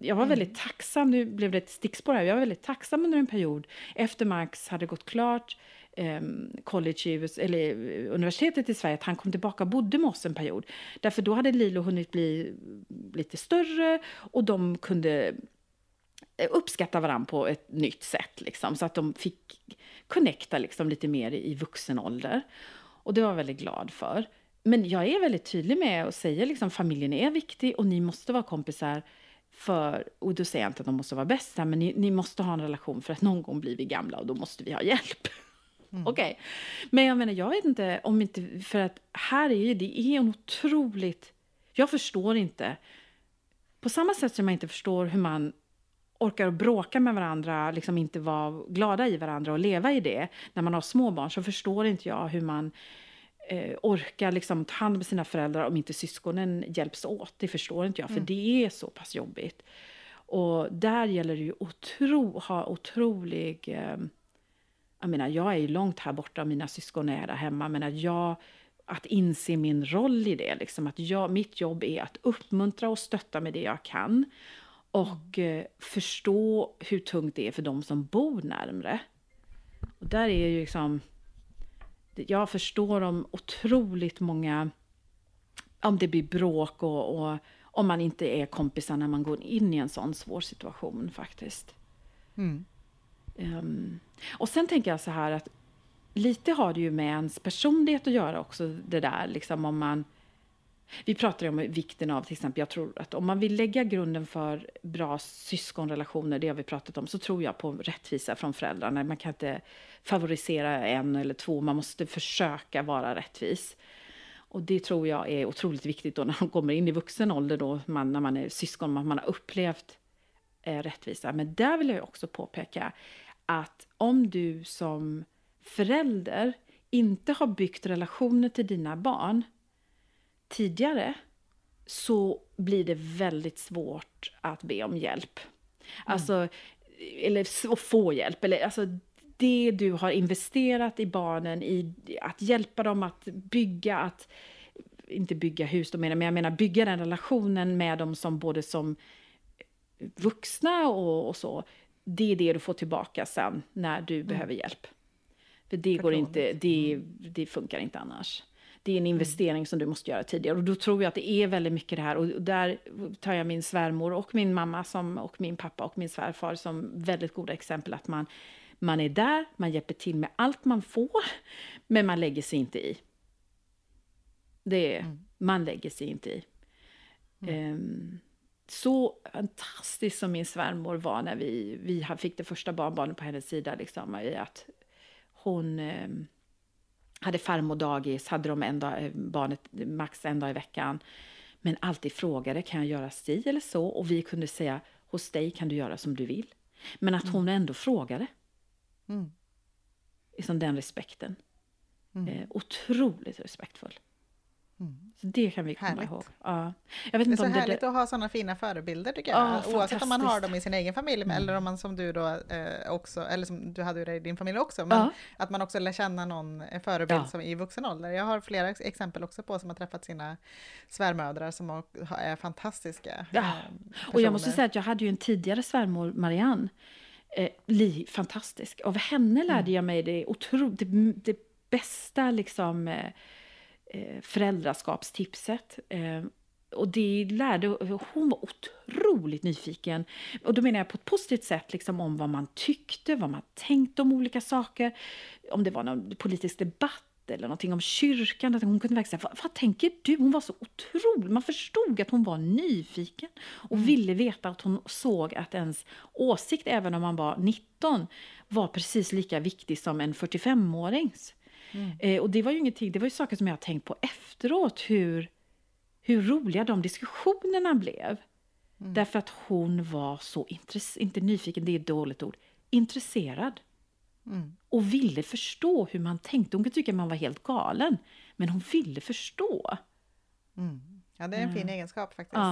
Jag var väldigt tacksam, nu blev det ett stickspår här, jag var väldigt tacksam under en period efter Max hade gått klart college eller universitetet i Sverige, att han kom tillbaka och bodde med oss en period. Därför då hade Lilo hunnit bli lite större och de kunde uppskatta varandra på ett nytt sätt liksom, så att de fick connecta liksom lite mer i vuxen ålder. Och det var jag väldigt glad för. Men jag är väldigt tydlig med och säger liksom, familjen är viktig och ni måste vara kompisar. Och då säger jag inte att de måste vara bästa, men ni måste ha en relation, för att någon gång blir vi gamla och då måste vi ha hjälp. Mm. Okej. Men jag menar, jag vet inte om inte, för att här är ju, det är en otroligt, jag förstår inte. På samma sätt som jag inte förstår hur man orkar bråka med varandra, liksom inte vara glada i varandra och leva i det när man har små barn, så förstår inte jag hur man orkar liksom ta hand med sina föräldrar om inte syskonen hjälps åt. Det förstår inte jag, för det är så pass jobbigt. Och där gäller det ju ha otrolig... jag är ju långt här borta och mina syskon är där hemma, men att inse min roll i det, liksom, att mitt jobb är att uppmuntra och stötta med det jag kan och förstå hur tungt det är för de som bor närmare. Och där är ju liksom, jag förstår om otroligt många, om det blir bråk och om man inte är kompisar när man går in i en sån svår situation faktiskt. Mm. Och sen tänker jag så här, att lite har det ju med ens personlighet att göra också, det där liksom, vi pratar ju om vikten av, till exempel, jag tror att om man vill lägga grunden för bra syskonrelationer, det har vi pratat om, så tror jag på rättvisa från föräldrarna. Man kan inte favorisera en eller två, man måste försöka vara rättvis. Och det tror jag är otroligt viktigt då när man kommer in i vuxen ålder, då när man är syskon, att man har upplevt rättvisa. Men där vill jag också påpeka att om du som förälder inte har byggt relationer till dina barn tidigare, så blir det väldigt svårt att be om hjälp. Alltså, eller att få hjälp. Eller, alltså, det du har investerat i barnen, i att hjälpa dem att bygga, att inte bygga hus, men jag menar bygga den relationen med dem som både som vuxna och så, det är det du får tillbaka sen när du behöver hjälp. För det går inte, det funkar inte annars. Det är en investering som du måste göra tidigare. Och då tror jag att det är väldigt mycket det här. Och där tar jag min svärmor och min mamma och min pappa och min svärfar som väldigt goda exempel. Att man är där, man hjälper till med allt man får, men man lägger sig inte i. Det är, man lägger sig inte i. Så fantastiskt som min svärmor var när vi fick det första barnbarnet på hennes sida. Liksom, i att hon hade farmor dagis, hade de barnet max en dag i veckan. Men alltid frågade, kan jag göra si eller så? Och vi kunde säga, hos dig kan du göra som du vill. Men att hon ändå frågade. Liksom den respekten. Otroligt respektfull. Så det kan vi komma ihåg. Ja. Jag vet inte, det är så härligt att ha sådana fina förebilder, tycker jag. Oavsett om man har dem i sin egen familj eller om man, som du då också, eller som du hade ju i din familj också, men att man också lär känna någon förebild som i vuxen ålder. Jag har flera exempel också på som har träffat sina svärmödrar som är fantastiska. Och jag måste säga att jag hade ju en tidigare svärmor, Marianne, fantastisk. Av henne lärde jag mig det otroligt, det bästa liksom föräldraskapstipset, och det lärde hon, var otroligt nyfiken, och då menar jag på ett positivt sätt liksom, om vad man tyckte, vad man tänkte om olika saker, om det var någon politisk debatt eller någonting om kyrkan, att hon kunde verkligen säga, vad tänker du? Hon var så otrolig, man förstod att hon var nyfiken och ville veta, att hon såg att ens åsikt, även om man var 19, var precis lika viktig som en 45-årings. Och det var ju ingenting, det var ju saker som jag har tänkt på efteråt, hur roliga de diskussionerna blev. Därför att hon var så inte nyfiken, det är ett dåligt ord, intresserad. Och ville förstå hur man tänkte. Hon kunde tycka att man var helt galen, men hon ville förstå. Ja, det är en fin egenskap faktiskt.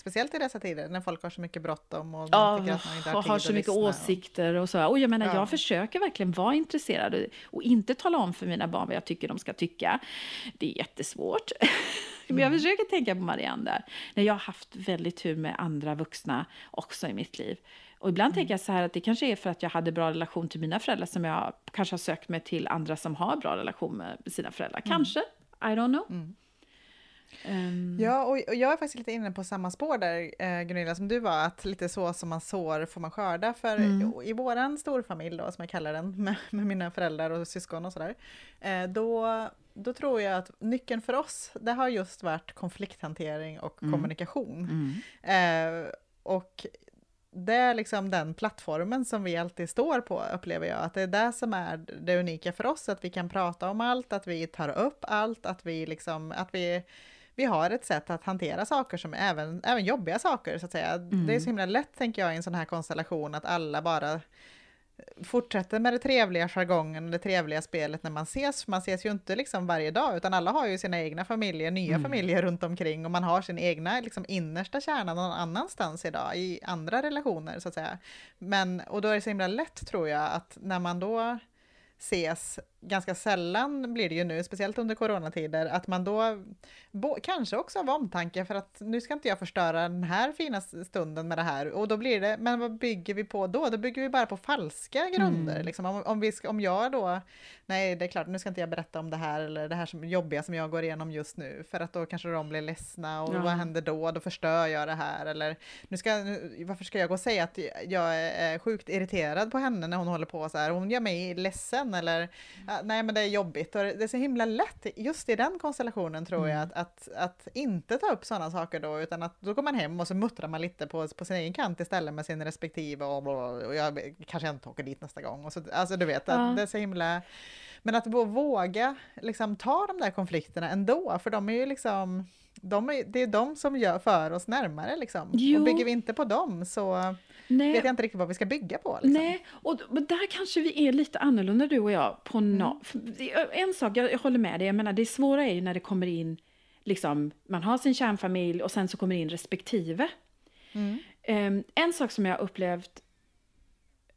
Speciellt i dessa tider när folk har så mycket bråttom och tycker att man inte har så mycket åsikter och så. Och jag menar, jag försöker verkligen vara intresserad och inte tala om för mina barn vad jag tycker de ska tycka. Det är jättesvårt. Men jag försöker tänka på Marianne där. När jag har haft väldigt tur med andra vuxna också i mitt liv. Och ibland tänker jag så här, att det kanske är för att jag hade bra relation till mina föräldrar som jag kanske har sökt mig till andra som har bra relation med sina föräldrar. Kanske, I don't know. Ja, och jag är faktiskt lite inne på samma spår där, Gunilla, som du var, att lite så som man sår får man skörda. För i våran storfamilj då, som jag kallar den, med mina föräldrar och syskon och sådär, då tror jag att nyckeln för oss, det har just varit konflikthantering och kommunikation. Och det är liksom den plattformen som vi alltid står på, upplever jag. Att det är det som är det unika för oss. Att vi kan prata om allt, att vi tar upp allt, att vi liksom, att vi har ett sätt att hantera saker som även jobbiga saker, så att säga. Det är så himla lätt, tänker jag, i en sån här konstellation, att alla bara fortsätter med det trevliga jargongen, det trevliga spelet när man ses. Man ses ju inte liksom varje dag, utan alla har ju sina egna familjer, nya familjer runt omkring, och man har sin egna liksom innersta kärna någon annanstans idag, i andra relationer, så att säga. Och då är det så himla lätt, tror jag, att när man då ses ganska sällan, blir det ju nu, speciellt under coronatider, att man då kanske också av omtanke, för att nu ska inte jag förstöra den här fina stunden med det här, och då blir det, men vad bygger vi på då? Då bygger vi bara på falska grunder, liksom. Om jag då, nej, det är klart, nu ska inte jag berätta om det här, eller det här som jobbiga som jag går igenom just nu, för att då kanske de blir ledsna, och vad händer då? Då förstör jag det här, eller varför ska jag gå och säga att jag är sjukt irriterad på henne när hon håller på så här, hon gör mig ledsen, eller nej, men det är jobbigt. Och det är så himla lätt just i den konstellationen, tror jag, att inte ta upp sådana saker då, utan att då går man hem och så muttrar man lite på sin egen kant istället, med sin respektive, och jag kanske inte åker dit nästa gång. Och så, alltså du vet, att det är så himla... Men att våga liksom ta de där konflikterna ändå, för de är ju liksom... det är de som gör för oss närmare, liksom. Och bygger vi inte på dem, så vet jag inte riktigt vad vi ska bygga på, liksom. Nej, och där kanske vi är lite annorlunda, du och jag, på en sak, jag håller med dig, jag menar, det svåra är ju när det kommer in, liksom, man har sin kärnfamilj och sen så kommer in respektive. En sak som jag upplevt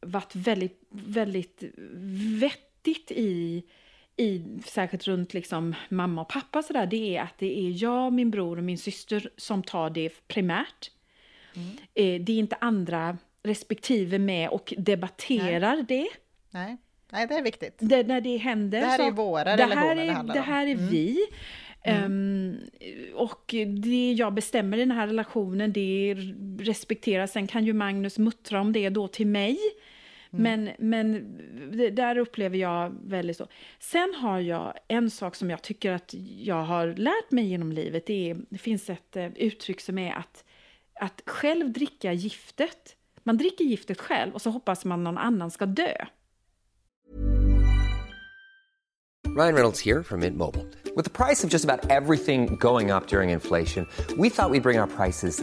varit väldigt, väldigt vettigt särskilt runt liksom mamma och pappa så där, det är att det är jag, min bror och min syster som tar det primärt. Det är inte andra respektive med och debatterar. Nej, det är viktigt. När det händer, det här är våra relationer det handlar om. Det här är vi. Och det jag bestämmer i den här relationen, det respekteras. Sen kan ju Magnus muttra om det då till mig. Men där upplever jag väldigt så. Sen har jag en sak som jag tycker att jag har lärt mig genom livet. Det finns ett uttryck som är att själv dricka giftet. Man dricker giftet själv och så hoppas man någon annan ska dö. Ryan Reynolds here from Mint Mobile. With the price of just about everything going up during inflation, we thought we'd bring our prices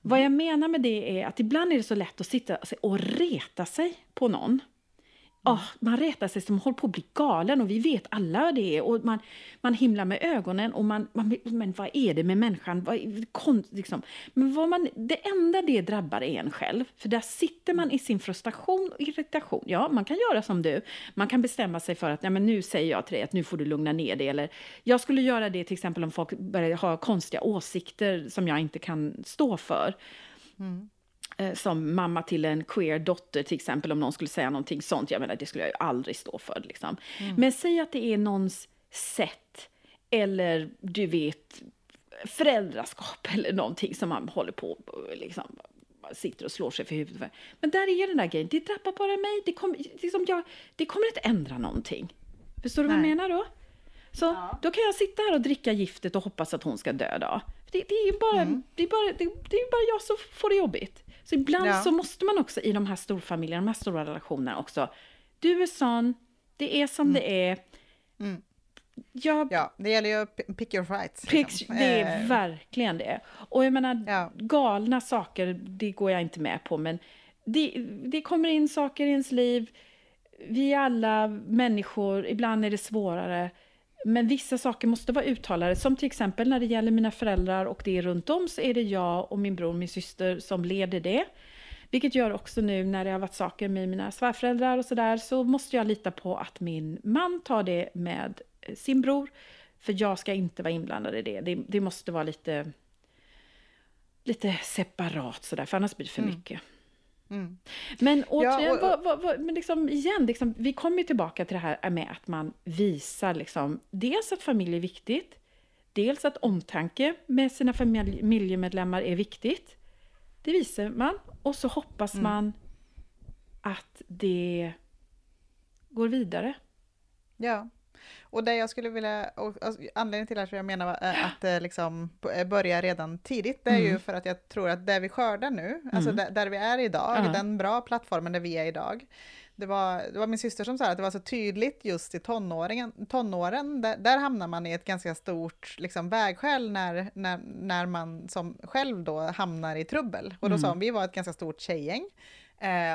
Vad jag menar med det är att ibland är det så lätt att sitta och reta sig på någon. Oh, man retar sig som håller på att bli galen, och vi vet alla det är. Och man himlar med ögonen och men vad är det med människan? Det enda det drabbar är en själv. För där sitter man i sin frustration och irritation. Ja, man kan göra som du. Man kan bestämma sig för att nej, men nu säger jag till dig att nu får du lugna ner dig. Eller jag skulle göra det till exempel om folk börjar ha konstiga åsikter som jag inte kan stå för. Mm. Som mamma till en queer dotter till exempel, om någon skulle säga någonting sånt, jag menar det skulle jag ju aldrig stå för liksom. Mm. Men säg att det är någons sätt eller du vet föräldraskap eller någonting som man håller på liksom, sitter och slår sig för huvudet för. Men där är den där grejen, det drabbar bara mig, det kommer inte ändra någonting. Förstår du vad jag menar då? Så ja. Då kan jag sitta här och dricka giftet och hoppas att hon ska dö då. Det är ju bara, det är bara jag som får det jobbigt. Så ibland så måste man också i de här storfamiljerna, de här stora relationerna också. Du är sån, det är som det är. Mm. Ja, det gäller ju pick your fights. Liksom. Det är verkligen det. Och jag menar, galna saker, det går jag inte med på. Men det kommer in saker i ens liv. Vi är alla människor, ibland är det svårare. Men vissa saker måste vara uttalade. Som till exempel när det gäller mina föräldrar och det är runt om, så är det jag och min bror och min syster som leder det. Vilket gör också nu när det har varit saker med mina svärföräldrar och sådär, så måste jag lita på att min man tar det med sin bror. För jag ska inte vara inblandad i det. Det måste vara lite separat sådär, för annars blir det för mycket. Mm. Men återigen, vi kommer tillbaka till det här med att man visar liksom, dels att familj är viktigt, dels att omtanke med sina familjemedlemmar är viktigt. Det visar man, och så hoppas man att det går vidare. Ja. Och det jag skulle vilja, och anledningen till att jag menar att liksom börja redan tidigt, det är ju för att jag tror att det vi skördar nu, alltså där vi är idag, den bra plattformen där vi är idag. Det var min syster som sa att det var så tydligt just i tonåren, där hamnar man i ett ganska stort liksom vägskäl när man som själv då hamnar i trubbel. Och då sa hon, vi var ett ganska stort tjejgäng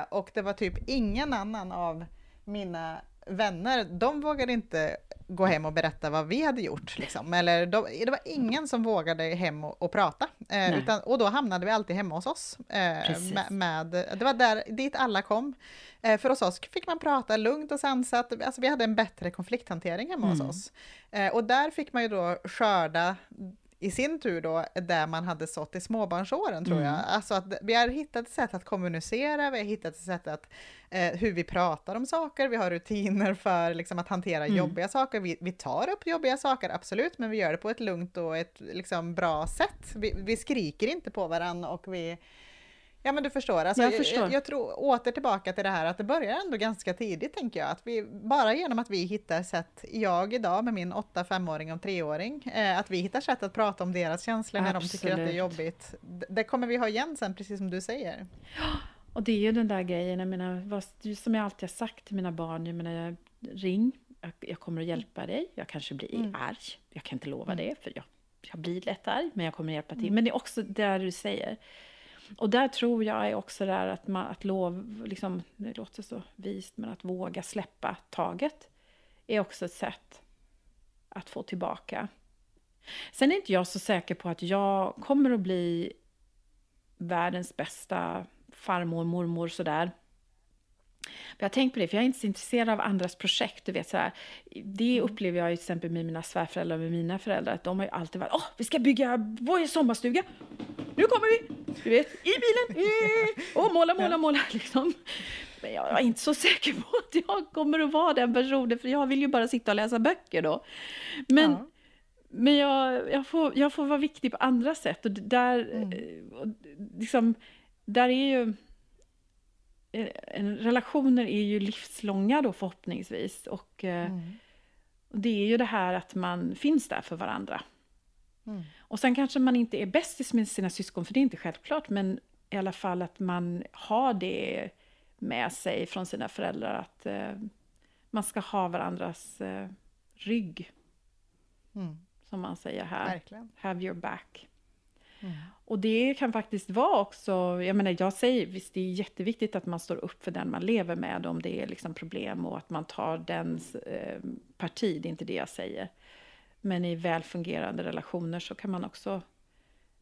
och det var typ ingen annan av mina vänner, de vågade inte gå hem och berätta vad vi hade gjort liksom. Eller det var ingen som vågade hem och prata och då hamnade vi alltid hemma hos oss det var där dit alla kom för hos oss fick man prata lugnt och sansat, alltså vi hade en bättre konflikthantering hemma hos oss och där fick man ju då skörda i sin tur då, där man hade sått i småbarnsåren tror jag. Alltså att vi har hittat ett sätt att kommunicera, vi har hittat ett sätt att hur vi pratar om saker, vi har rutiner för liksom, att hantera jobbiga saker, vi tar upp jobbiga saker, absolut, men vi gör det på ett lugnt och ett liksom, bra sätt. Vi skriker inte på varandra och vi... Ja men du förstår, alltså, jag tror åter tillbaka till det här att det börjar ändå ganska tidigt tänker jag, att vi bara genom att vi hittar sätt, jag idag med min 8-5-åring och 3-åring, att vi hittar sätt att prata om deras känslor när de tycker att det är jobbigt, det kommer vi ha igen sen, precis som du säger. Och det är ju den där grejen, jag menar, som jag alltid har sagt till mina barn, jag menar, ring, jag kommer att hjälpa dig, jag kanske blir arg, jag kan inte lova det för jag blir lätt arg, men jag kommer att hjälpa till, men det är också det du säger. Och där tror jag är också där att man liksom, det låter så vist, men att våga släppa taget är också ett sätt att få tillbaka. Sen är inte jag så säker på att jag kommer att bli världens bästa farmor, mormor sådär. Jag har tänkt på det, för jag är inte så intresserad av andras projekt, du vet sådär. Det upplever jag ju till exempel med mina svärföräldrar och med mina föräldrar, att de har ju alltid varit, vi ska bygga vår sommarstuga, nu kommer vi, du vet, i bilen, och måla liksom. Men jag är inte så säker på att jag kommer att vara den personen, för jag vill ju bara sitta och läsa böcker då. Men Men jag får vara viktig på andra sätt. Och där, liksom, där är ju... Relationer är ju livslånga då förhoppningsvis. Och det är ju det här att man finns där för varandra. Mm. Och sen kanske man inte är bäst med sina syskon, för det är inte självklart. Men i alla fall att man har det med sig från sina föräldrar. Att man ska ha varandras rygg. Mm. Som man säger här. Verkligen. Have your back. Mm. Och det kan faktiskt vara också, jag säger visst, det är jätteviktigt att man står upp för den man lever med om det är liksom problem och att man tar dens parti, det är inte det jag säger. Men i välfungerande relationer så kan man också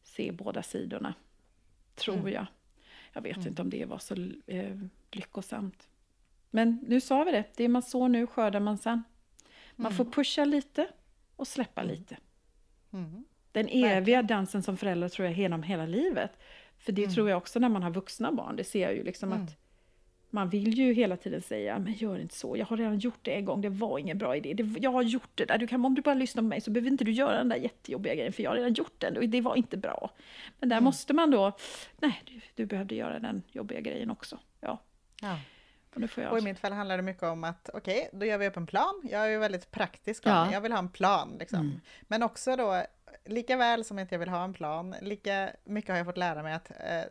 se båda sidorna, tror jag. Jag vet inte om det var så lyckosamt. Men nu sa vi det, det man sår nu skördar man sen. Man får pusha lite och släppa lite. Mm. Den eviga dansen som förälder tror jag genom hela livet. För det tror jag också när man har vuxna barn. Det ser jag ju liksom att man vill ju hela tiden säga, men gör inte så. Jag har redan gjort det en gång, det var ingen bra idé. Jag har gjort det där. Om du bara lyssnar på mig så behöver inte du göra den där jättejobbiga grejen. För jag har redan gjort den och det var inte bra. Men där måste man då, nej du behövde göra den jobbiga grejen också. Ja. Och i mitt fall handlar det mycket om att okej, då gör vi upp en plan. Jag är ju väldigt praktisk. Jag vill ha en plan liksom. Men också då, lika väl som att jag vill ha en plan, lika mycket har jag fått lära mig att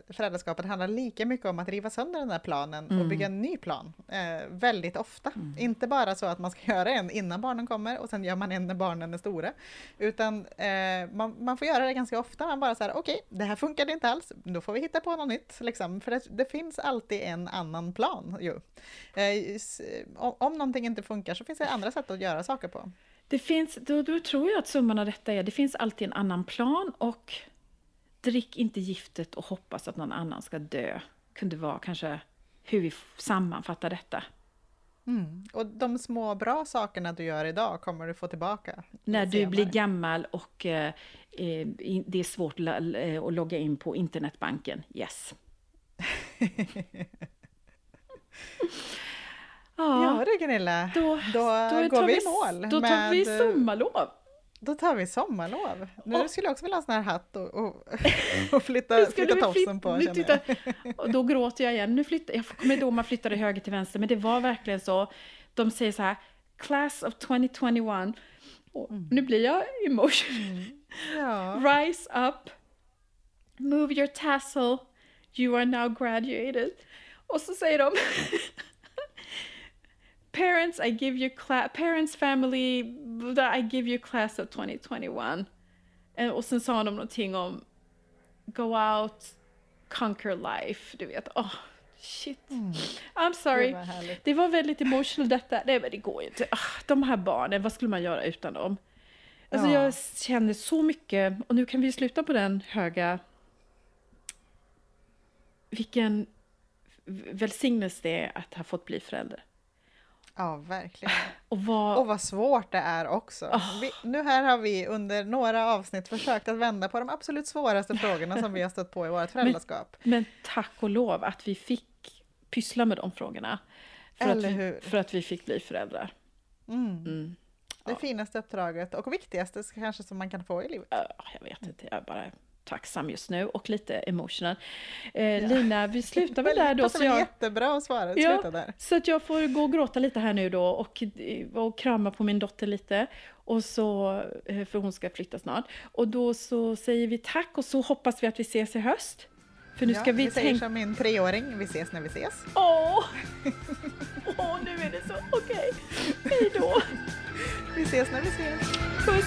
föräldraskapet handlar lika mycket om att riva sönder den här planen och bygga en ny plan. Väldigt ofta. Inte bara så att man ska göra en innan barnen kommer och sen gör man en när barnen är stora. Utan man får göra det ganska ofta. Man bara så här, okej, det här funkade inte alls. Då får vi hitta på något nytt. Liksom. För det finns alltid en annan plan. Om någonting inte funkar så finns det andra sätt att göra saker på. Det finns, då tror jag att summan av detta är, det finns alltid en annan plan, och drick inte giftet och hoppas att någon annan ska dö. Kunde vara kanske hur vi sammanfattar detta. Och de små bra sakerna du gör idag kommer du få tillbaka. När du blir gammal och det är svårt att logga in på internetbanken. Yes. Ja du Gunilla, då går vi i mål. Då tar vi sommarlov. Nu skulle jag också vilja ha en sån här hatt och flytta tofsen på. Och då gråter jag igen. Jag kommer ihåg man flyttade höger till vänster, men det var verkligen så. De säger så här, class of 2021. Och nu blir jag emotional. Rise up, move your tassel, you are now graduated. Och så säger de... Parents, I give you parents, family, I give you class of 2021. Och sen sa de någonting om go out, conquer life. Du vet, shit. I'm sorry. Det var väldigt emotional detta. Nej, men det går ju inte. De här barnen, vad skulle man göra utan dem? Alltså jag känner så mycket. Och nu kan vi sluta på den höga. Vilken välsignelse det är att ha fått bli förälder. Ja, verkligen. Och vad svårt det är också. Nu här har vi under några avsnitt försökt att vända på de absolut svåraste frågorna som vi har stött på i vårt föräldraskap. Men tack och lov att vi fick pyssla med de frågorna. För att vi fick bli föräldrar. Det finaste uppdraget och viktigaste kanske som man kan få i livet. Jag vet inte, jag är bara tacksam just nu och lite emotional. Lina, vi slutar väl där då. Så jag... jättebra att svara. Sluta där. Så att jag får gå och gråta lite här nu då och krama på min dotter lite. Och så, för hon ska flytta snart. Och då så säger vi tack och så hoppas vi att vi ses i höst. För nu ska vi säger som min 3-åring, vi ses när vi ses. Nu är det så. Okej. Hej då. Vi ses när vi ses. Puss.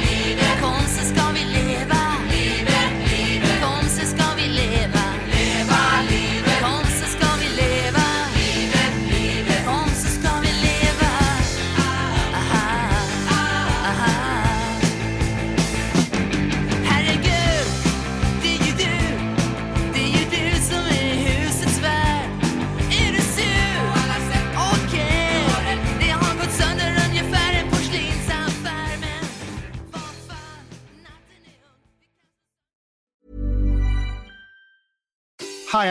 Livet, kom så ska vi leva. Livet, livet, kom så ska vi leva. Leva livet, kom så ska vi leva. Livet, livet, kom så ska vi leva. Aha, aha. Herregud, det är ju du som är husets värd. Är du sur? Okej, det har gått sönder ungefär en porslinsaffär, men... Hi,